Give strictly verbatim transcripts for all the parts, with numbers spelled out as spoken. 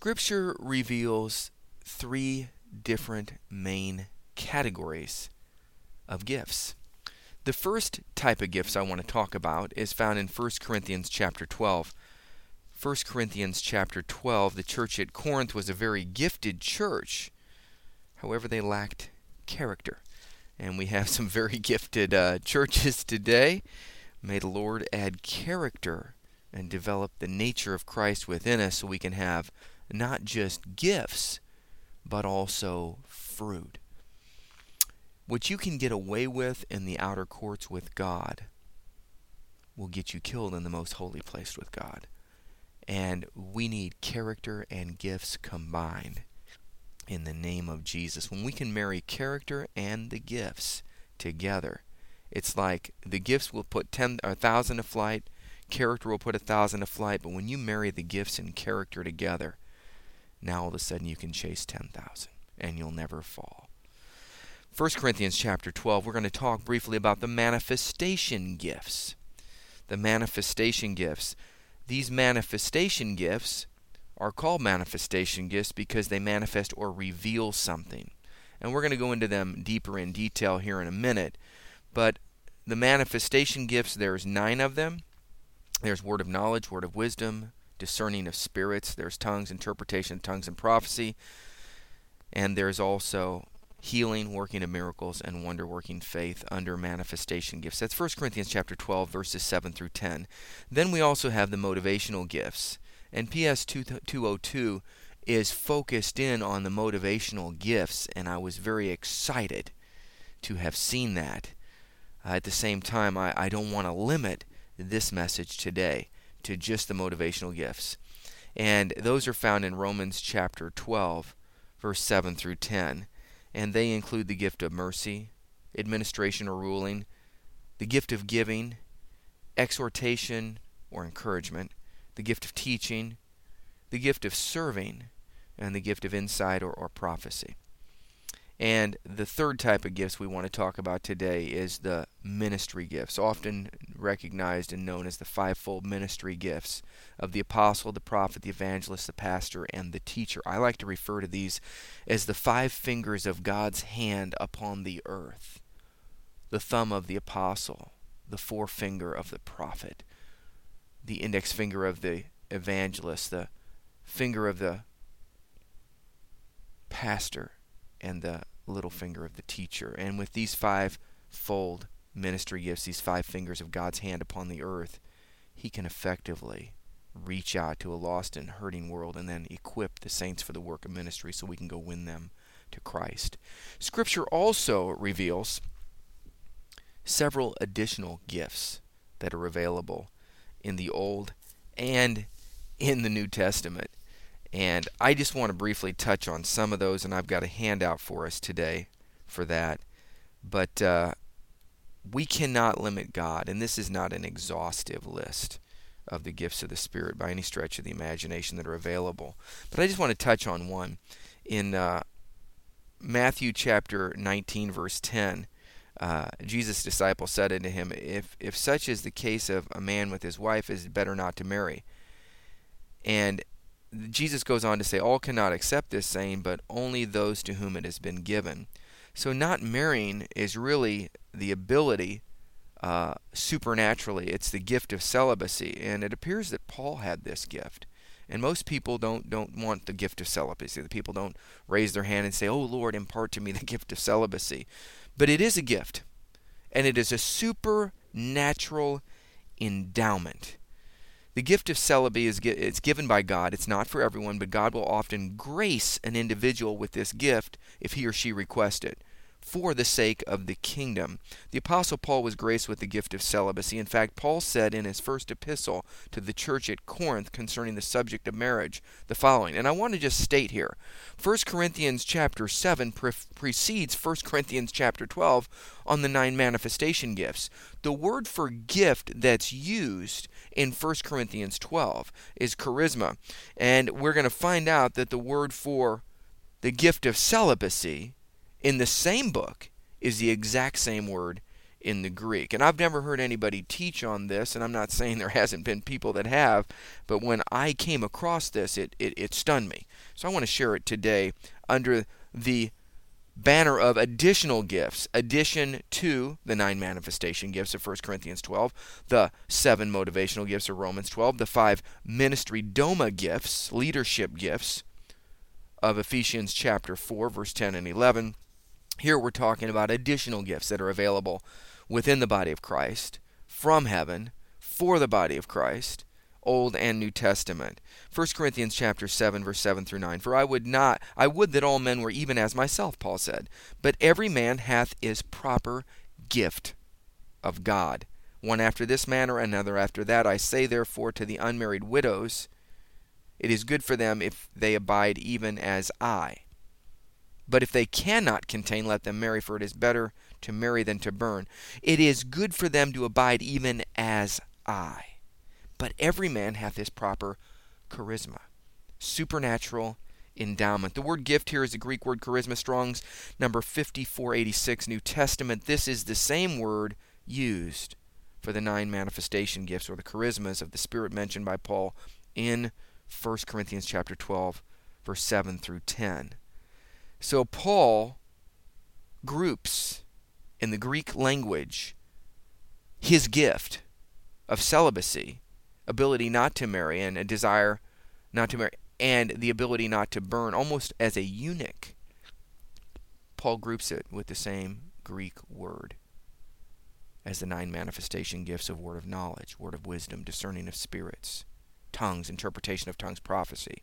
Scripture reveals three different main categories of gifts. The first type of gifts I want to talk about is found in First Corinthians chapter twelve. First Corinthians chapter twelve, the church at Corinth was a very gifted church. However, they lacked character. And we have some very gifted uh, churches today. May the Lord add character and develop the nature of Christ within us so we can have not just gifts, but also fruit. What you can get away with in the outer courts with God will get you killed in the most holy place with God. And we need character and gifts combined in the name of Jesus. When we can marry character and the gifts together, it's like the gifts will put ten or a thousand to flight, character will put a thousand to flight, but when you marry the gifts and character together, now all of a sudden you can chase ten thousand and you'll never fall. First Corinthians chapter twelve, we're going to talk briefly about the manifestation gifts. The manifestation gifts. These manifestation gifts are called manifestation gifts because they manifest or reveal something. And we're going to go into them deeper in detail here in a minute. But the manifestation gifts, there's nine of them. There's word of knowledge, word of wisdom, discerning of spirits, there's tongues, interpretation of tongues, and prophecy. And there's also healing, working of miracles, and wonder-working faith under manifestation gifts. That's First Corinthians chapter twelve, verses seven through ten. Then we also have the motivational gifts. And P S two oh two is focused in on the motivational gifts, and I was very excited to have seen that. Uh, at the same time, I, I don't want to limit this message today to just the motivational gifts. And those are found in Romans chapter twelve, verse seven through ten. And they include the gift of mercy, administration or ruling, the gift of giving, exhortation or encouragement, the gift of teaching, the gift of serving, and the gift of insight or, or prophecy. And the third type of gifts we want to talk about today is the ministry gifts, often recognized and known as the fivefold ministry gifts of the apostle, the prophet, the evangelist, the pastor, and the teacher. I like to refer to these as the five fingers of God's hand upon the earth. The thumb of the apostle, the forefinger of the prophet, the index finger of the evangelist, the finger of the pastor, and the little finger of the teacher. And with these five-fold ministry gifts, these five fingers of God's hand upon the earth, He can effectively reach out to a lost and hurting world and then equip the saints for the work of ministry so we can go win them to Christ. Scripture also reveals several additional gifts that are available in the Old and in the New Testament. And I just want to briefly touch on some of those, and I've got a handout for us today for that. But uh, we cannot limit God, and this is not an exhaustive list of the gifts of the Spirit by any stretch of the imagination that are available. But I just want to touch on one. In uh, Matthew chapter nineteen, verse ten, uh, Jesus' disciples said unto him, if, if such is the case of a man with his wife, is it better not to marry? And Jesus goes on to say, all cannot accept this saying, but only those to whom it has been given. So not marrying is really the ability uh, supernaturally. It's the gift of celibacy. And it appears that Paul had this gift. And most people don't, don't want the gift of celibacy. The people don't raise their hand and say, oh, Lord, impart to me the gift of celibacy. But it is a gift. And it is a supernatural endowment. The gift of celibacy is it's given by God. It's not for everyone, but God will often grace an individual with this gift if he or she requests it for the sake of the kingdom. The Apostle Paul was graced with the gift of celibacy. In fact, Paul said in his first epistle to the church at Corinth concerning the subject of marriage the following. And I want to just state here, First Corinthians chapter seven pre- precedes First Corinthians chapter twelve on the nine manifestation gifts. The word for gift that's used in First Corinthians twelve is charisma. And we're going to find out that the word for the gift of celibacy in the same book is the exact same word in the Greek. And I've never heard anybody teach on this, and I'm not saying there hasn't been people that have, but when I came across this, it, it, it stunned me. So I want to share it today under the banner of additional gifts, addition to the nine manifestation gifts of First Corinthians twelve, the seven motivational gifts of Romans twelve, the five ministry doma gifts, leadership gifts of Ephesians chapter four, verse ten and eleven. Here we're talking about additional gifts that are available within the body of Christ, from heaven, for the body of Christ, Old and New Testament. First Corinthians chapter seven, verse seven through nine. For I would not, I would that all men were even as myself, Paul said. But every man hath his proper gift of God, one after this manner, another after that. I say therefore to the unmarried widows, it is good for them if they abide even as I. But if they cannot contain, let them marry, for it is better to marry than to burn. It is good for them to abide even as I. But every man hath his proper charisma, supernatural endowment. The word gift here is the Greek word charisma, Strong's number fifty-four eighty-six, New Testament. This is the same word used for the nine manifestation gifts, or the charismas of the Spirit, mentioned by Paul in First Corinthians chapter twelve, verse seven through ten. So Paul groups in the Greek language his gift of celibacy, ability not to marry, and a desire not to marry, and the ability not to burn, almost as a eunuch. Paul groups it with the same Greek word as the nine manifestation gifts of word of knowledge, word of wisdom, discerning of spirits, tongues, interpretation of tongues, prophecy,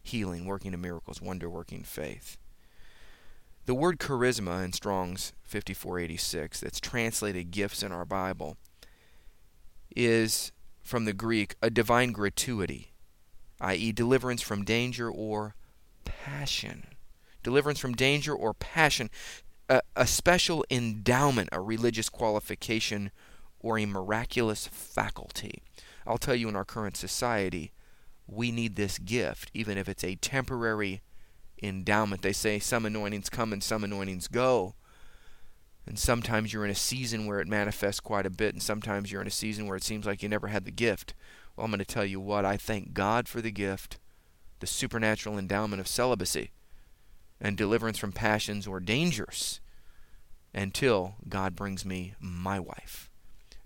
healing, working of miracles, wonder-working faith. The word charisma in Strong's fifty-four eighty-six, that's translated gifts in our Bible, is from the Greek, a divine gratuity, that is deliverance from danger or passion. Deliverance from danger or passion, a, a special endowment, a religious qualification, or a miraculous faculty. I'll tell you, in our current society, we need this gift, even if it's a temporary endowment. They say some anointings come and some anointings go. And sometimes you're in a season where it manifests quite a bit, and sometimes you're in a season where it seems like you never had the gift. Well, I'm going to tell you what, I thank God for the gift, the supernatural endowment of celibacy and deliverance from passions or dangers, until God brings me my wife.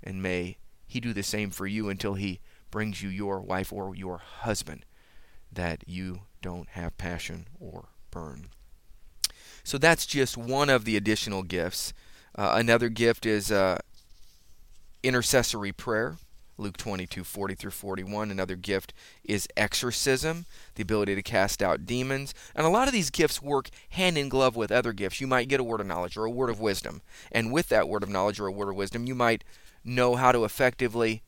And may He do the same for you until He brings you your wife or your husband, that you don't have passion or burn. So that's just one of the additional gifts. Uh, another gift is uh, intercessory prayer, Luke twenty-two, forty through forty-one. Another gift is exorcism, the ability to cast out demons. And a lot of these gifts work hand in glove with other gifts. You might get a word of knowledge or a word of wisdom. And with that word of knowledge or a word of wisdom, you might know how to effectively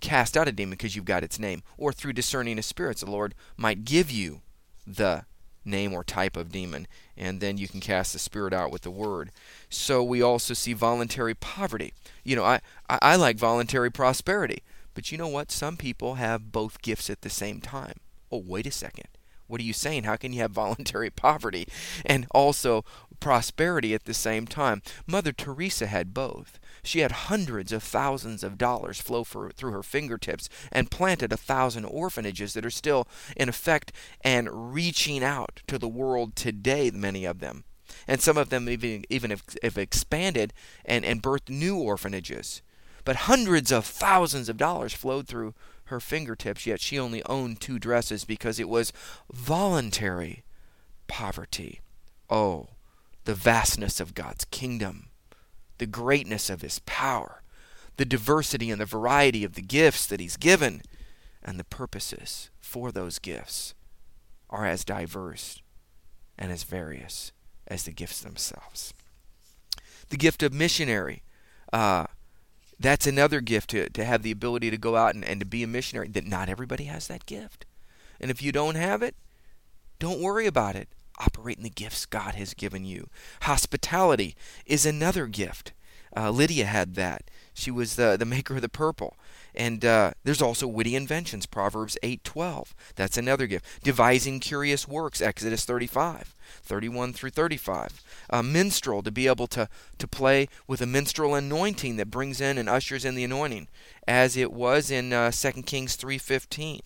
cast out a demon because you've got its name. Or through discerning of spirits, the Lord might give you the name or type of demon, and then you can cast the spirit out with the word. So we also see voluntary poverty. You know, I, I, I like voluntary prosperity, but you know what? Some people have both gifts at the same time. Oh, wait a second. What are you saying? How can you have voluntary poverty and also prosperity at the same time? Mother Teresa had both. She had hundreds of thousands of dollars flow for, through her fingertips, and planted a thousand orphanages that are still in effect and reaching out to the world today, many of them. And some of them even, even have, have expanded and, and birthed new orphanages. But hundreds of thousands of dollars flowed through her fingertips, yet she only owned two dresses because it was voluntary poverty. Oh, the vastness of God's kingdom, the greatness of His power, the diversity and the variety of the gifts that He's given, and the purposes for those gifts are as diverse and as various as the gifts themselves. The gift of missionary, uh, that's another gift, to, to have the ability to go out and, and to be a missionary. That not everybody has that gift. And if you don't have it, don't worry about it. Operate in the gifts God has given you. Hospitality is another gift. Uh, Lydia had that. She was the, the maker of the purple. And uh, there's also witty inventions, Proverbs eight twelve. That's another gift. Devising curious works, Exodus thirty-five, thirty-one through thirty-five. A minstrel, to be able to, to play with a minstrel anointing that brings in and ushers in the anointing, as it was in uh, Second Kings three fifteen.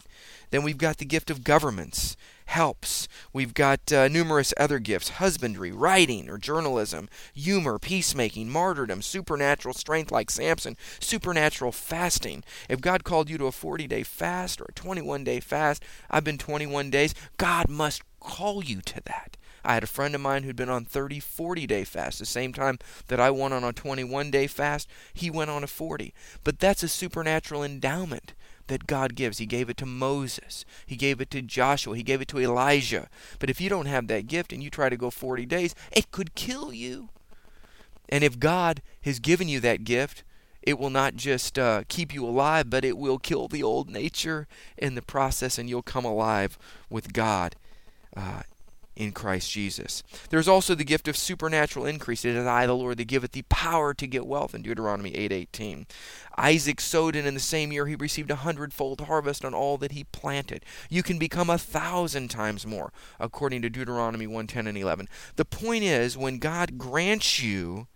Then we've got the gift of governments, helps. We've got uh, numerous other gifts, husbandry, writing or journalism, humor, peacemaking, martyrdom, supernatural strength like Samson, supernatural fasting. If God called you to a forty-day fast or a twenty-one-day fast, I've been twenty-one days, God must call you to that. I had a friend of mine who'd been on thirty, forty-day fast, the same time that I went on a twenty-one-day fast, he went on a forty. But that's a supernatural endowment that God gives. He gave it to Moses. He gave it to Joshua. He gave it to Elijah. But if you don't have that gift and you try to go forty days, it could kill you. And if God has given you that gift, it will not just uh, keep you alive, but it will kill the old nature in the process, and you'll come alive with God uh, in Christ Jesus. There's also the gift of supernatural increase. It is I, the Lord, that giveth thee power to get wealth, in Deuteronomy eight eighteen. Isaac sowed, and in the same year he received a hundredfold harvest on all that he planted. You can become a thousand times more, according to Deuteronomy one ten and eleven. The point is, when God grants you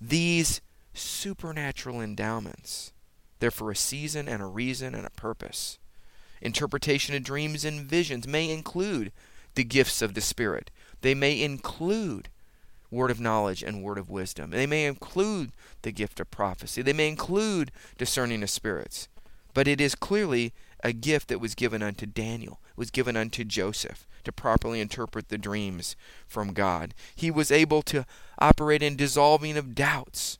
these supernatural endowments, they're for a season and a reason and a purpose. Interpretation of dreams and visions may include the gifts of the Spirit. They may include word of knowledge and word of wisdom. They may include the gift of prophecy. They may include discerning of spirits. But it is clearly a gift that was given unto Daniel, was given unto Joseph, to properly interpret the dreams from God. He was able to operate in dissolving of doubts.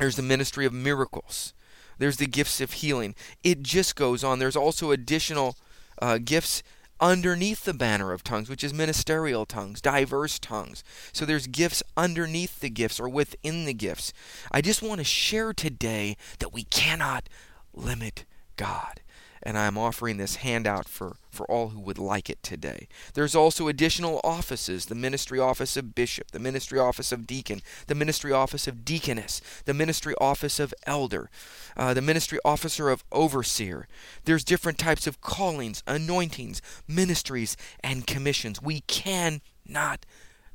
There's the ministry of miracles. There's the gifts of healing. It just goes on. There's also additional uh, gifts underneath the banner of tongues, which is ministerial tongues, diverse tongues. So there's gifts underneath the gifts or within the gifts. I just want to share today that we cannot limit God. And I'm offering this handout for, for all who would like it today. There's also additional offices, the ministry office of bishop, the ministry office of deacon, the ministry office of deaconess, the ministry office of elder, uh, the ministry officer of overseer. There's different types of callings, anointings, ministries, and commissions. We cannot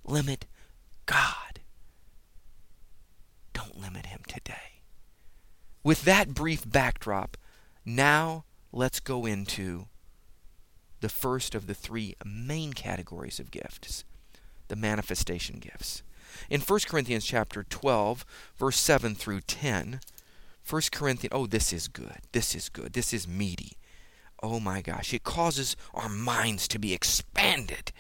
limit God. Don't limit him today. With that brief backdrop, now let's go into the first of the three main categories of gifts, the manifestation gifts. In First Corinthians chapter twelve, verse seven through ten, First Corinthians, oh, this is good. This is good. This is meaty. Oh my gosh, it causes our minds to be expanded.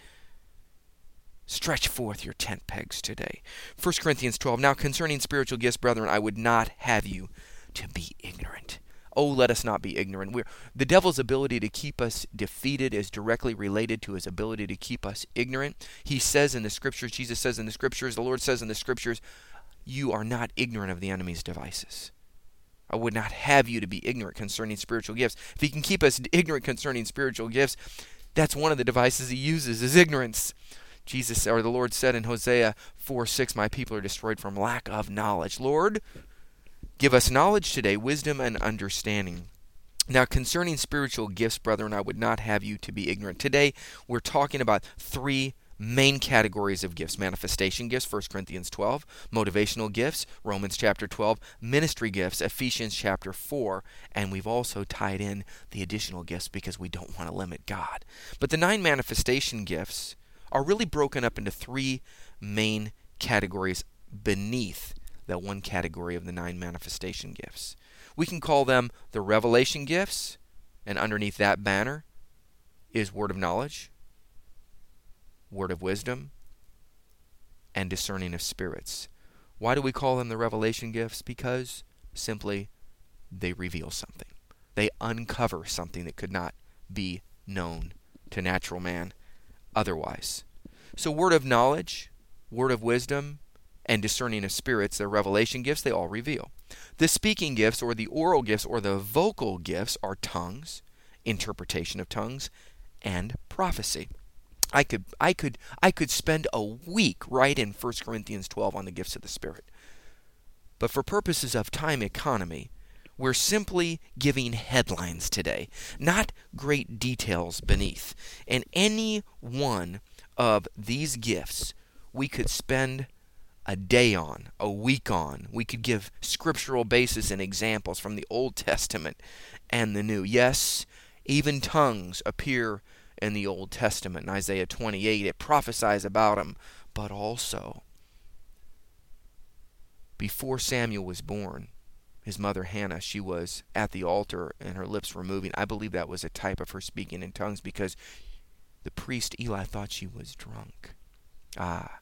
Stretch forth your tent pegs today. First Corinthians twelve, now concerning spiritual gifts, brethren, I would not have you to be ignorant. Oh, let us not be ignorant. We're, the devil's ability to keep us defeated is directly related to his ability to keep us ignorant. He says in the Scriptures, Jesus says in the Scriptures, the Lord says in the Scriptures, you are not ignorant of the enemy's devices. I would not have you to be ignorant concerning spiritual gifts. If he can keep us ignorant concerning spiritual gifts, that's one of the devices he uses, is ignorance. Jesus, or the Lord said in Hosea four six, my people are destroyed from lack of knowledge. Lord, give us knowledge today, wisdom and understanding. Now concerning spiritual gifts, brethren, I would not have you to be ignorant. Today we're talking about three main categories of gifts. Manifestation gifts, First Corinthians twelve. Motivational gifts, Romans chapter twelve. Ministry gifts, Ephesians chapter four. And we've also tied in the additional gifts because we don't want to limit God. But the nine manifestation gifts are really broken up into three main categories beneath that one category of the nine manifestation gifts. We can call them the revelation gifts, and underneath that banner is word of knowledge, word of wisdom, and discerning of spirits. Why do we call them the revelation gifts? Because simply they reveal something. They uncover something that could not be known to natural man otherwise. So word of knowledge, word of wisdom, and discerning of spirits, the revelation gifts, they all reveal. The speaking gifts, or the oral gifts, or the vocal gifts, are tongues, interpretation of tongues, and prophecy. I could I could I could spend a week right in First Corinthians twelve on the gifts of the Spirit. But for purposes of time economy, we're simply giving headlines today, not great details beneath. And any one of these gifts we could spend a day on, a week on. We could give scriptural basis and examples from the Old Testament and the New. Yes, even tongues appear in the Old Testament. In Isaiah twenty-eight, it prophesies about them, but also before Samuel was born, his mother Hannah, she was at the altar and her lips were moving. I believe that was a type of her speaking in tongues because the priest Eli thought she was drunk. Ah,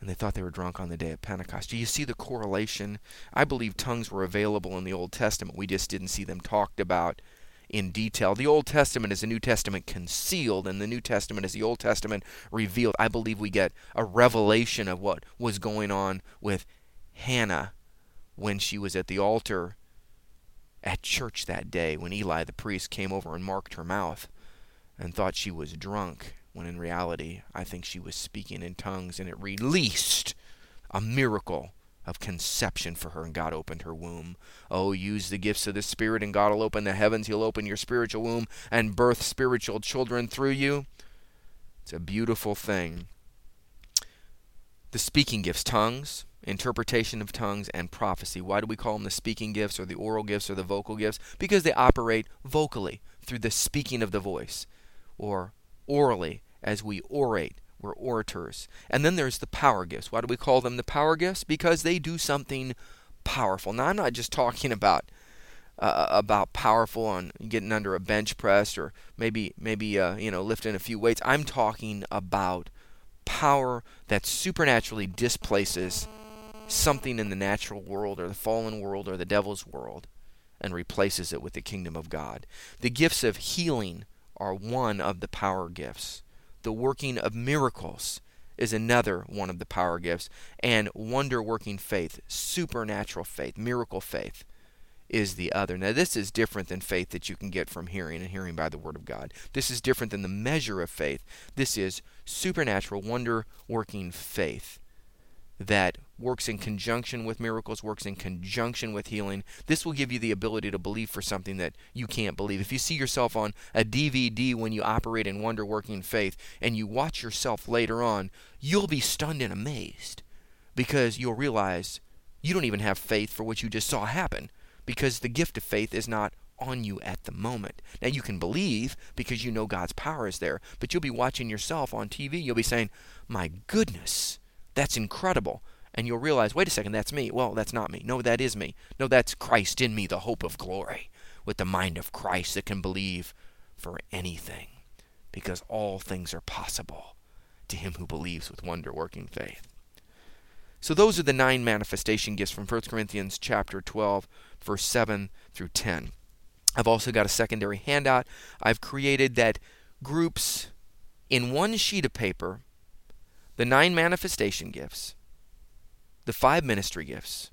and they thought they were drunk on the day of Pentecost. Do you see the correlation? I believe tongues were available in the Old Testament. We just didn't see them talked about in detail. The Old Testament is the New Testament concealed, and the New Testament is the Old Testament revealed. I believe we get a revelation of what was going on with Hannah when she was at the altar at church that day, when Eli the priest came over and marked her mouth and thought she was drunk, when in reality I think she was speaking in tongues, and it released a miracle of conception for her, and God opened her womb. Oh, use the gifts of the Spirit and God will open the heavens. He'll open your spiritual womb and birth spiritual children through you. It's a beautiful thing. The speaking gifts, tongues, interpretation of tongues, and prophecy. Why do we call them the speaking gifts or the oral gifts or the vocal gifts? Because they operate vocally through the speaking of the voice, or orally as we orate. We're orators. And then there's the power gifts. Why do we call them the power gifts? Because they do something powerful. Now, I'm not just talking about uh, about powerful on getting under a bench press or maybe maybe uh, you know lifting a few weights. I'm talking about power that supernaturally displaces something in the natural world or the fallen world or the devil's world and replaces it with the kingdom of God. The gifts of healing are one of the power gifts. The working of miracles is another one of the power gifts. And wonder-working faith, supernatural faith, miracle faith, is the other. Now, this is different than faith that you can get from hearing and hearing by the Word of God. This is different than the measure of faith. This is supernatural, wonder-working faith that works in conjunction with miracles, works in conjunction with healing. This will give you the ability to believe for something that you can't believe. If you see yourself on a D V D when you operate in wonder-working faith and you watch yourself later on, you'll be stunned and amazed because you'll realize you don't even have faith for what you just saw happen because the gift of faith is not on you at the moment. Now, you can believe because you know God's power is there, but you'll be watching yourself on T V. You'll be saying, my goodness, that's incredible. And you'll realize, wait a second, that's me. Well, that's not me. No, that is me. No, that's Christ in me, the hope of glory, with the mind of Christ that can believe for anything, because all things are possible to him who believes with wonder-working faith. So those are the nine manifestation gifts from First Corinthians chapter twelve, verse seven through ten. I've also got a secondary handout. I've created that groups in one sheet of paper, the nine manifestation gifts, the five ministry gifts,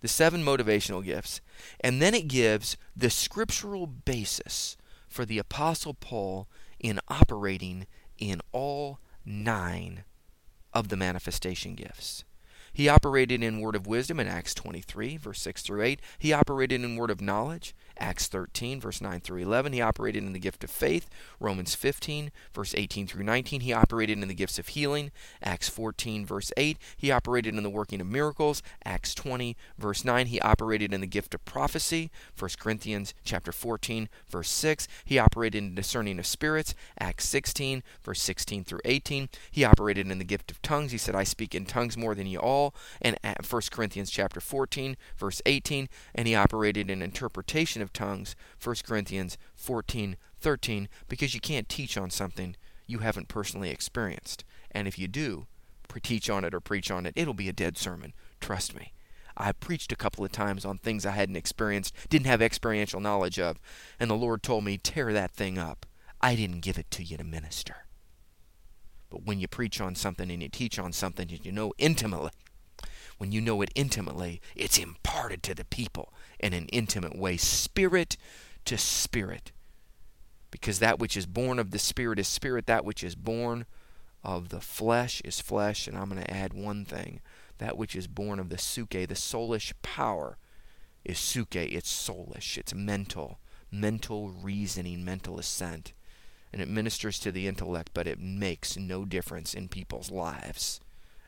the seven motivational gifts, and then it gives the scriptural basis for the Apostle Paul in operating in all nine of the manifestation gifts. He operated in word of wisdom in Acts twenty-three, verse six through eight. He operated in word of knowledge, Acts thirteen, verse nine through eleven. He operated in the gift of faith, Romans fifteen, verse eighteen through nineteen. He operated in the gifts of healing, Acts fourteen, verse eight. He operated in the working of miracles, Acts twenty, verse nine. He operated in the gift of prophecy, First Corinthians chapter fourteen, verse six. He operated in discerning of spirits, Acts sixteen, verse sixteen through eighteen. He operated in the gift of tongues. He said, I speak in tongues more than ye all, and at First Corinthians chapter fourteen, verse eighteen. And he operated in interpretation of of tongues, First Corinthians fourteen thirteen, because you can't teach on something you haven't personally experienced. And if you do teach on it or preach on it, it'll be a dead sermon. Trust me. I preached a couple of times on things I hadn't experienced, didn't have experiential knowledge of, and the Lord told me, tear that thing up. I didn't give it to you to minister. But when you preach on something and you teach on something that you know intimately, when you know it intimately, it's imparted to the people in an intimate way, spirit to spirit. Because that which is born of the Spirit is spirit, that which is born of the flesh is flesh. And I'm going to add one thing. that which is born of the suke, the soulish power, is suke. It's soulish. It's mental. Mental reasoning, mental assent. And it ministers to the intellect, but it makes no difference in people's lives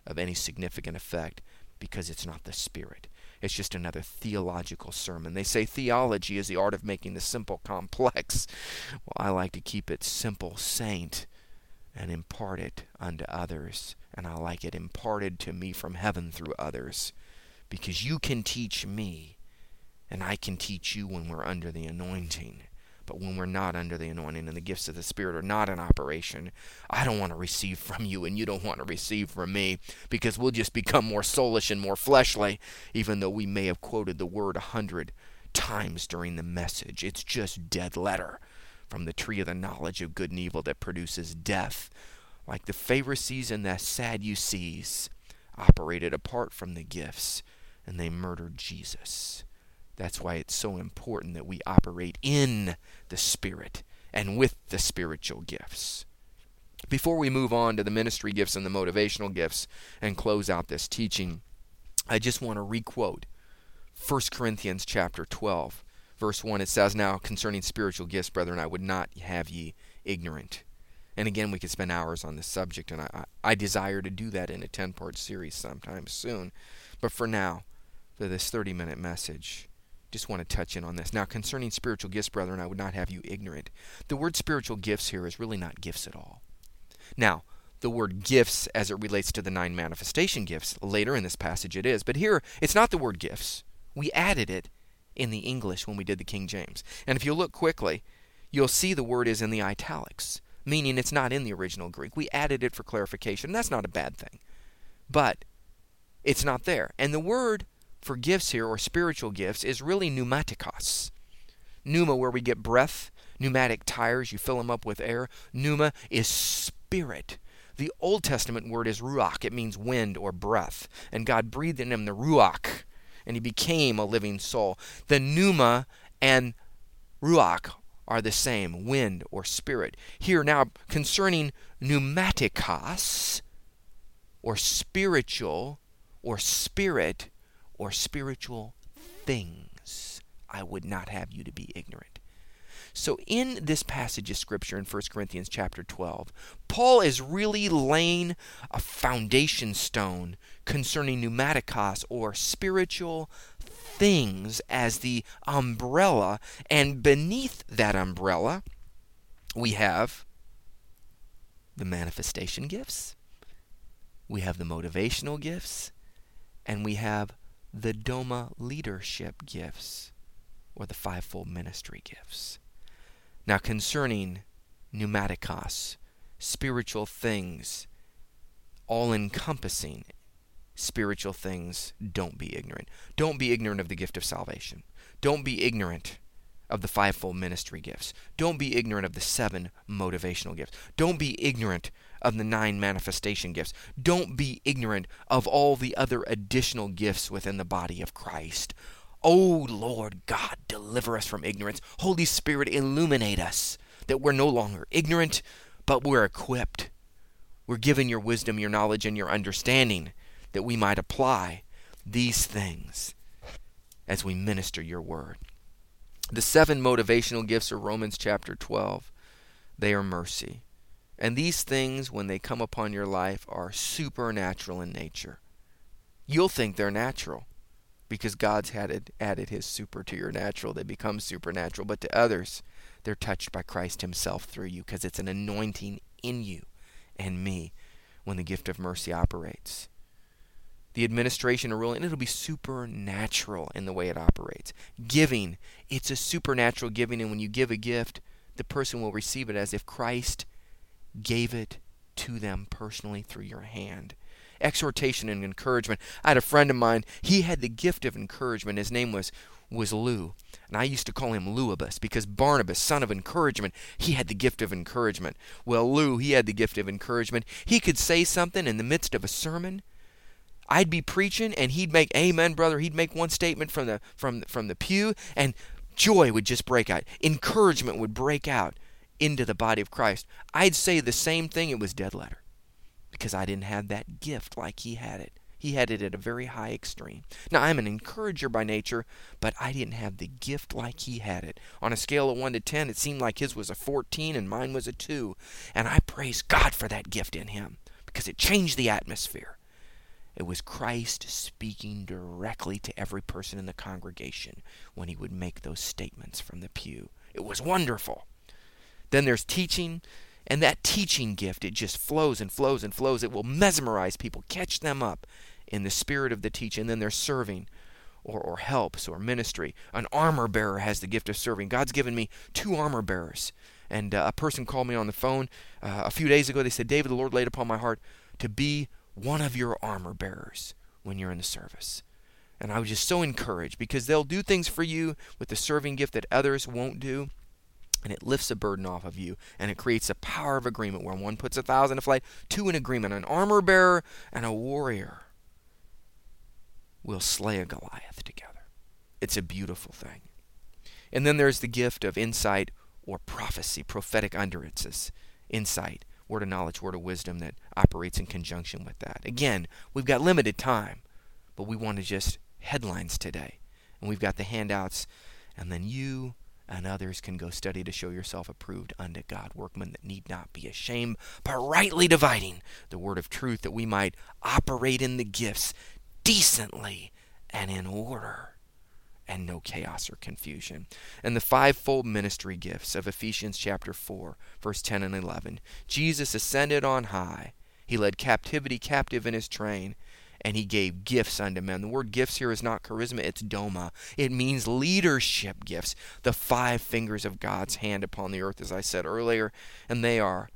of any significant effect because it's not the Spirit. It's just another theological sermon. They say theology is the art of making the simple complex. Well, I like to keep it simple, saint, and impart it unto others. And I like it imparted to me from heaven through others. Because you can teach me, and I can teach you when we're under the anointing. But when we're not under the anointing and the gifts of the Spirit are not in operation, I don't want to receive from you and you don't want to receive from me, because we'll just become more soulish and more fleshly, even though we may have quoted the word a hundred times during the message. It's just dead letter from the tree of the knowledge of good and evil that produces death. Like the Pharisees and the Sadducees operated apart from the gifts, and they murdered Jesus. That's why it's so important that we operate in the Spirit and with the spiritual gifts. Before we move on to the ministry gifts and the motivational gifts and close out this teaching, I just want to requote First Corinthians chapter twelve, verse one. It says, "Now concerning spiritual gifts, brethren, I would not have ye ignorant." And again, we could spend hours on this subject, and I, I desire to do that in a ten-part series sometime soon. But for now, for this thirty-minute message, just want to touch in on this. Now, concerning spiritual gifts, brethren, I would not have you ignorant. The word spiritual gifts here is really not gifts at all. Now, the word gifts as it relates to the nine manifestation gifts, later in this passage it is. But here, it's not the word gifts. We added it in the English when we did the King James. And if you look quickly, you'll see the word is in the italics, meaning it's not in the original Greek. We added it for clarification. That's not a bad thing. But it's not there. And the word for gifts here, or spiritual gifts, is really pneumatikos. Pneuma, where we get breath, pneumatic tires, you fill them up with air. Pneuma is spirit. The Old Testament word is ruach. It means wind or breath. And God breathed in him the ruach, and he became a living soul. The pneuma and ruach are the same, wind or spirit. Here now, concerning pneumatikos, or spiritual, or spirit, or spiritual things, I would not have you to be ignorant. So in this passage of Scripture in First Corinthians chapter twelve, Paul is really laying a foundation stone concerning pneumatikos, or spiritual things, as the umbrella, and beneath that umbrella we have the manifestation gifts, we have the motivational gifts, and we have the Doma leadership gifts, or the fivefold ministry gifts. Now concerning pneumatikos, spiritual things, all-encompassing spiritual things, don't be ignorant. Don't be ignorant of the gift of salvation. Don't be ignorant of the fivefold ministry gifts. Don't be ignorant of the seven motivational gifts. Don't be ignorant of the nine manifestation gifts. Don't be ignorant of all the other additional gifts within the body of Christ. Oh Lord God, deliver us from ignorance. Holy Spirit, illuminate us that we're no longer ignorant, but we're equipped. We're given your wisdom, your knowledge, and your understanding that we might apply these things as we minister your word. The seven motivational gifts of Romans chapter twelve, they are mercy. And these things, when they come upon your life, are supernatural in nature. You'll think they're natural because God's added, added his super to your natural. They become supernatural. But to others, they're touched by Christ himself through you, because it's an anointing in you and me when the gift of mercy operates. The administration of ruling, it'll be supernatural in the way it operates. Giving, it's a supernatural giving. And when you give a gift, the person will receive it as if Christ gave it to them personally through your hand. Exhortation and encouragement. I had a friend of mine, he had the gift of encouragement. His name was was Lou, and I used to call him Louabus, because Barnabas, son of encouragement, he had the gift of encouragement. Well, Lou, he had the gift of encouragement. He could say something in the midst of a sermon. I'd be preaching, and he'd make, amen, brother, he'd make one statement from the from from the pew, and joy would just break out. Encouragement would break out into the body of Christ. I'd say the same thing. It was dead letter because I didn't have that gift like he had it. He had it at a very high extreme. Now, I'm an encourager by nature, but I didn't have the gift like he had it. On a scale of one to ten, it seemed like his was a fourteen and mine was a two. And I praise God for that gift in him, because it changed the atmosphere. It was Christ speaking directly to every person in the congregation when he would make those statements from the pew. It was wonderful. Then there's teaching, and that teaching gift, it just flows and flows and flows. It will mesmerize people, catch them up in the spirit of the teaching. And then there's serving, or, or helps, or ministry. An armor bearer has the gift of serving. God's given me two armor bearers. And uh, a person called me on the phone uh, a few days ago. They said, David, the Lord laid upon my heart to be one of your armor bearers when you're in the service. And I was just so encouraged, because they'll do things for you with the serving gift that others won't do. And it lifts a burden off of you, and it creates a power of agreement where one puts a thousand to flight, two in agreement. An armor bearer and a warrior will slay a Goliath together. It's a beautiful thing. And then there's the gift of insight or prophecy, prophetic utterances, insight, word of knowledge, word of wisdom that operates in conjunction with that. Again, we've got limited time, but we want to just headlines today. And we've got the handouts, and then you and others can go study to show yourself approved unto God, workmen that need not be ashamed, but rightly dividing the word of truth, that we might operate in the gifts decently and in order, and no chaos or confusion. And the fivefold ministry gifts of Ephesians chapter four, verse ten and eleven. Jesus ascended on high. He led captivity captive in his train, and he gave gifts unto men. The word gifts here is not charisma, it's doma. It means leadership gifts, the five fingers of God's hand upon the earth, as I said earlier. And they are,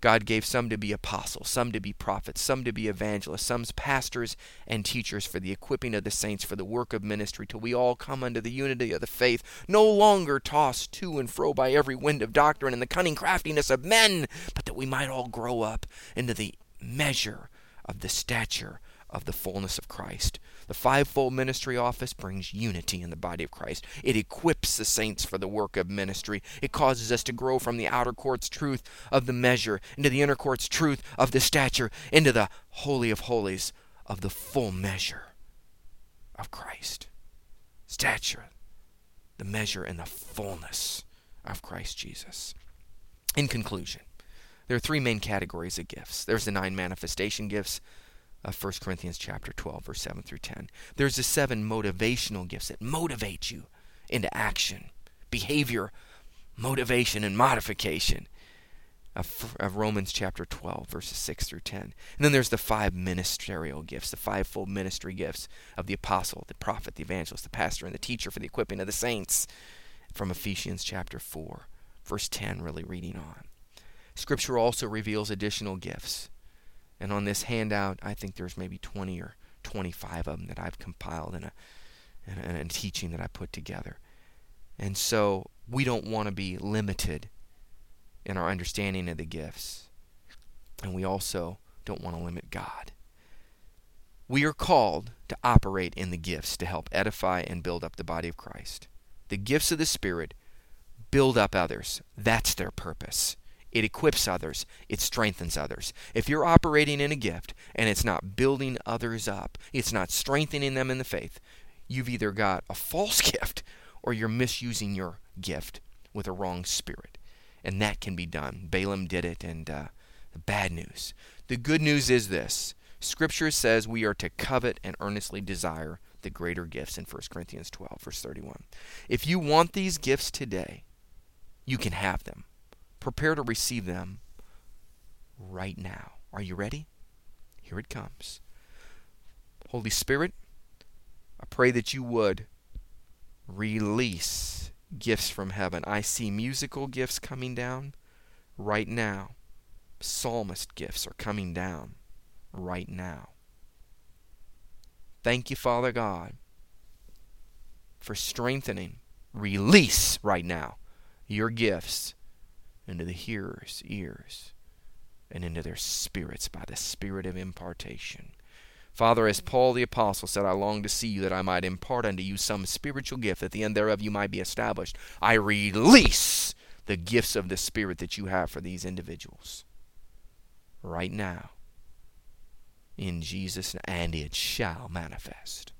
God gave some to be apostles, some to be prophets, some to be evangelists, some pastors and teachers for the equipping of the saints, for the work of ministry, till we all come unto the unity of the faith, no longer tossed to and fro by every wind of doctrine and the cunning craftiness of men, but that we might all grow up into the measure of the stature of the fullness of Christ. The fivefold ministry office brings unity in the body of Christ. It equips the saints for the work of ministry. It causes us to grow from the outer court's truth of the measure into the inner court's truth of the stature, into the holy of holies of the full measure of Christ. Stature, the measure and the fullness of Christ Jesus. In conclusion, there are three main categories of gifts. There's the nine manifestation gifts of First Corinthians chapter twelve, verse seven through ten. There's the seven motivational gifts that motivate you into action, behavior, motivation, and modification of, of Romans chapter twelve, verses six through ten. And then there's the five ministerial gifts, the fivefold ministry gifts of the apostle, the prophet, the evangelist, the pastor, and the teacher for the equipping of the saints, from Ephesians chapter four, verse ten, really reading on. Scripture also reveals additional gifts. And on this handout, I think there's maybe twenty or twenty-five of them that I've compiled in a, in a, in a teaching that I put together. And so we don't want to be limited in our understanding of the gifts. And we also don't want to limit God. We are called to operate in the gifts to help edify and build up the body of Christ. The gifts of the Spirit build up others. That's their purpose. It equips others. It strengthens others. If you're operating in a gift and it's not building others up, it's not strengthening them in the faith, you've either got a false gift or you're misusing your gift with a wrong spirit. And that can be done. Balaam did it, and uh, the bad news. The good news is this. Scripture says we are to covet and earnestly desire the greater gifts in First Corinthians twelve, verse thirty-one. If you want these gifts today, you can have them. Prepare to receive them right now. Are you ready? Here it comes. Holy Spirit, I pray that you would release gifts from heaven. I see musical gifts coming down right now. Psalmist gifts are coming down right now. Thank you, Father God, for strengthening. Release right now your gifts into the hearers' ears, and into their spirits by the spirit of impartation. Father, as Paul the Apostle said, I long to see you that I might impart unto you some spiritual gift, that the end thereof you might be established. I release the gifts of the Spirit that you have for these individuals right now. in Jesus, and it shall manifest.